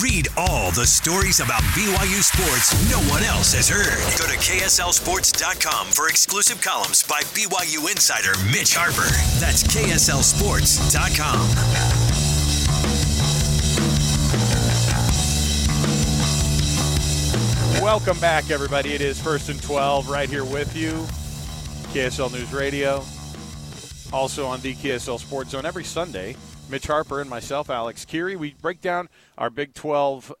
Read all the stories about BYU sports no one else has heard. Go to KSLSports.com for exclusive columns by BYU insider Mitch Harper. That's KSLSports.com. Welcome back, everybody. It is First and 12 right here with you, KSL News Radio, also on the KSL Sports Zone every Sunday. Mitch Harper and myself, Alex Kirry, we break down our Big 12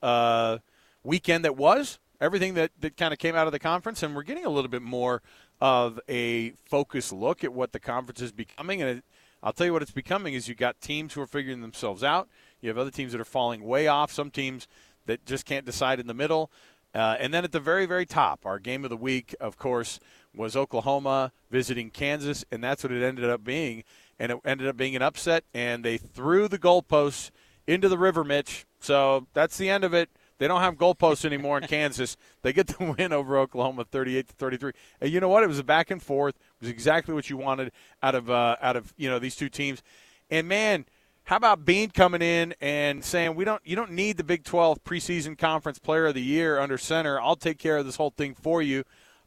weekend that was, everything that kind of came out of the conference, and we're getting a little bit more of a focused look at what the conference is becoming. And I'll tell you what it's becoming is you got teams who are figuring themselves out. You have other teams that are falling way off, some teams that just can't decide in the middle. And then at the very, very top, our game of the week, of course, was Oklahoma visiting Kansas, and that's what it ended up being. And it ended up being an upset, and they threw the goalposts into the river, Mitch. So that's the end of it. They don't have goalposts anymore in Kansas. They get the win over Oklahoma, 38-33. And you know what? It was a back and forth. It was exactly what you wanted out of these two teams. And man, how about Bean coming in and saying you don't need the Big 12 preseason conference player of the year under center. I'll take care of this whole thing for you.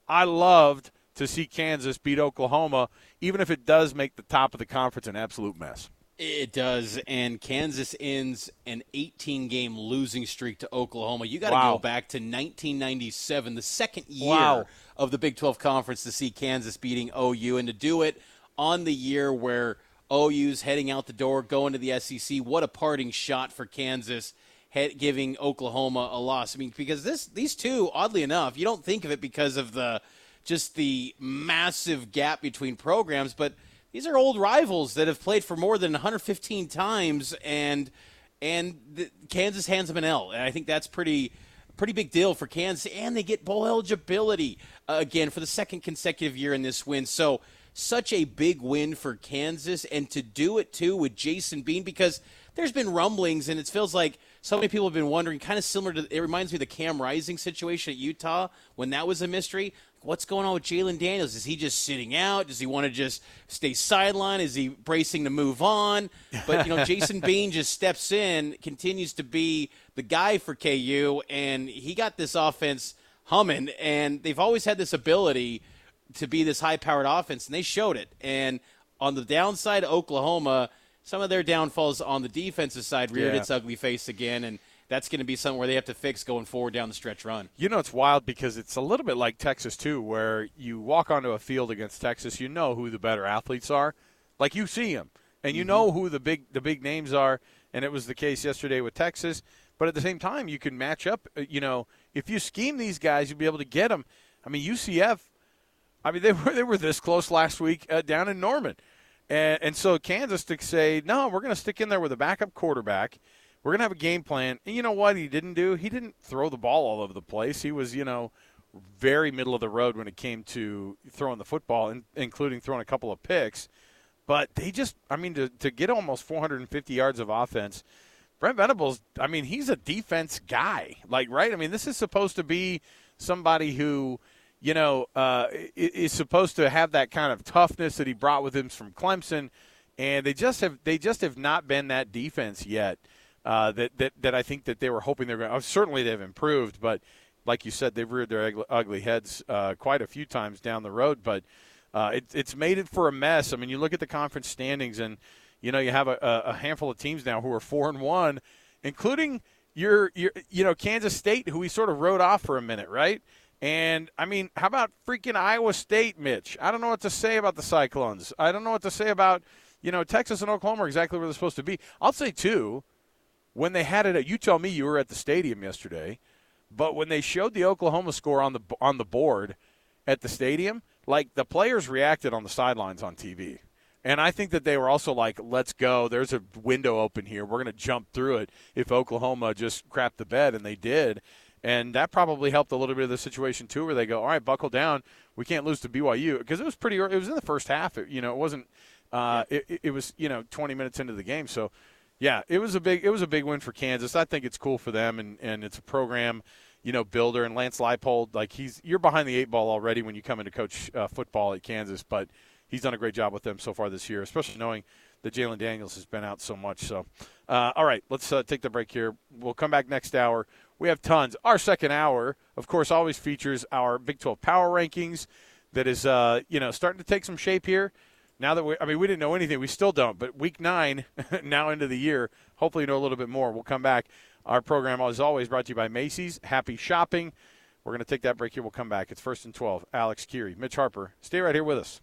I loved to see Kansas beat Oklahoma, even if it does make the top of the conference an absolute mess. It does, and Kansas ends an 18-game losing streak to Oklahoma. You got to go back to 1997, the second year of the Big 12 conference, to see Kansas beating OU, and to do it on the year where OU's heading out the door, going to the SEC. What a parting shot for Kansas, giving Oklahoma a loss. I mean, because these two, oddly enough, you don't think of it because of the massive gap between programs, but these are old rivals that have played for more than 115 times, and Kansas hands them an L. And I think that's pretty big deal for Kansas, and they get bowl eligibility again for the second consecutive year in this win. So such a big win for Kansas, and to do it, too, with Jason Bean, because there's been rumblings, and it feels like so many people have been wondering, kind of similar to – it reminds me of the Cam Rising situation at Utah when that was a mystery. What's going on with Jalon Daniels? Is he just sitting out? Does he want to just stay sidelined? Is he bracing to move on? But, Jason Bean just steps in, continues to be the guy for KU, and he got this offense humming, and they've always had this ability – to be this high-powered offense, and they showed it. And on the downside, Oklahoma, some of their downfalls on the defensive side reared its ugly face again, and that's going to be something where they have to fix going forward down the stretch run. It's wild because it's a little bit like Texas, too, where you walk onto a field against Texas, you know who the better athletes are. Like, you see them, and you know who the big names are, and it was the case yesterday with Texas. But at the same time, you can match up. If you scheme these guys, you'll be able to get them. I mean, UCF, they were this close last week down in Norman. And so Kansas to say, no, we're going to stick in there with a backup quarterback. We're going to have a game plan. And you know what he didn't do? He didn't throw the ball all over the place. He was, very middle of the road when it came to throwing the football, including throwing a couple of picks. But they just, to get almost 450 yards of offense, Brent Venables, he's a defense guy. Like, right? This is supposed to be somebody who – is supposed to have that kind of toughness that he brought with him from Clemson, and they just have not been that defense yet. That I think that they were hoping they were going to. Certainly they've improved, but like you said, they've reared their ugly heads quite a few times down the road. But it's made it for a mess. You look at the conference standings, and you have a handful of teams now who are 4-1, including your Kansas State, who we sort of wrote off for a minute, right? And, how about freaking Iowa State, Mitch? I don't know what to say about the Cyclones. I don't know what to say about, Texas and Oklahoma are exactly where they're supposed to be. I'll say, too, when they had it at – you tell me you were at the stadium yesterday, but when they showed the Oklahoma score on the board at the stadium, like, the players reacted on the sidelines on TV. And I think that they were also like, let's go. There's a window open here. We're going to jump through it if Oklahoma just crapped the bed, and they did. And that probably helped a little bit of the situation, too, where they go, all right, buckle down. We can't lose to BYU. Because it was pretty early. It was in the first half. It wasn't it was, 20 minutes into the game. So, yeah, it was a big win for Kansas. I think it's cool for them, and it's a program, builder. And Lance Leipold, like, you're behind the eight ball already when you come into coach football at Kansas. But he's done a great job with them so far this year, especially knowing that Jalon Daniels has been out so much. So, all right, let's take the break here. We'll come back next hour. We have tons. Our second hour, of course, always features our Big 12 power rankings. That is, starting to take some shape here. Now that we didn't know anything. We still don't. But week 9, now into the year, hopefully you know a little bit more. We'll come back. Our program, as always, brought to you by Macy's. Happy shopping. We're going to take that break here. We'll come back. It's 1st and 12. Alex Kirry, Mitch Harper. Stay right here with us.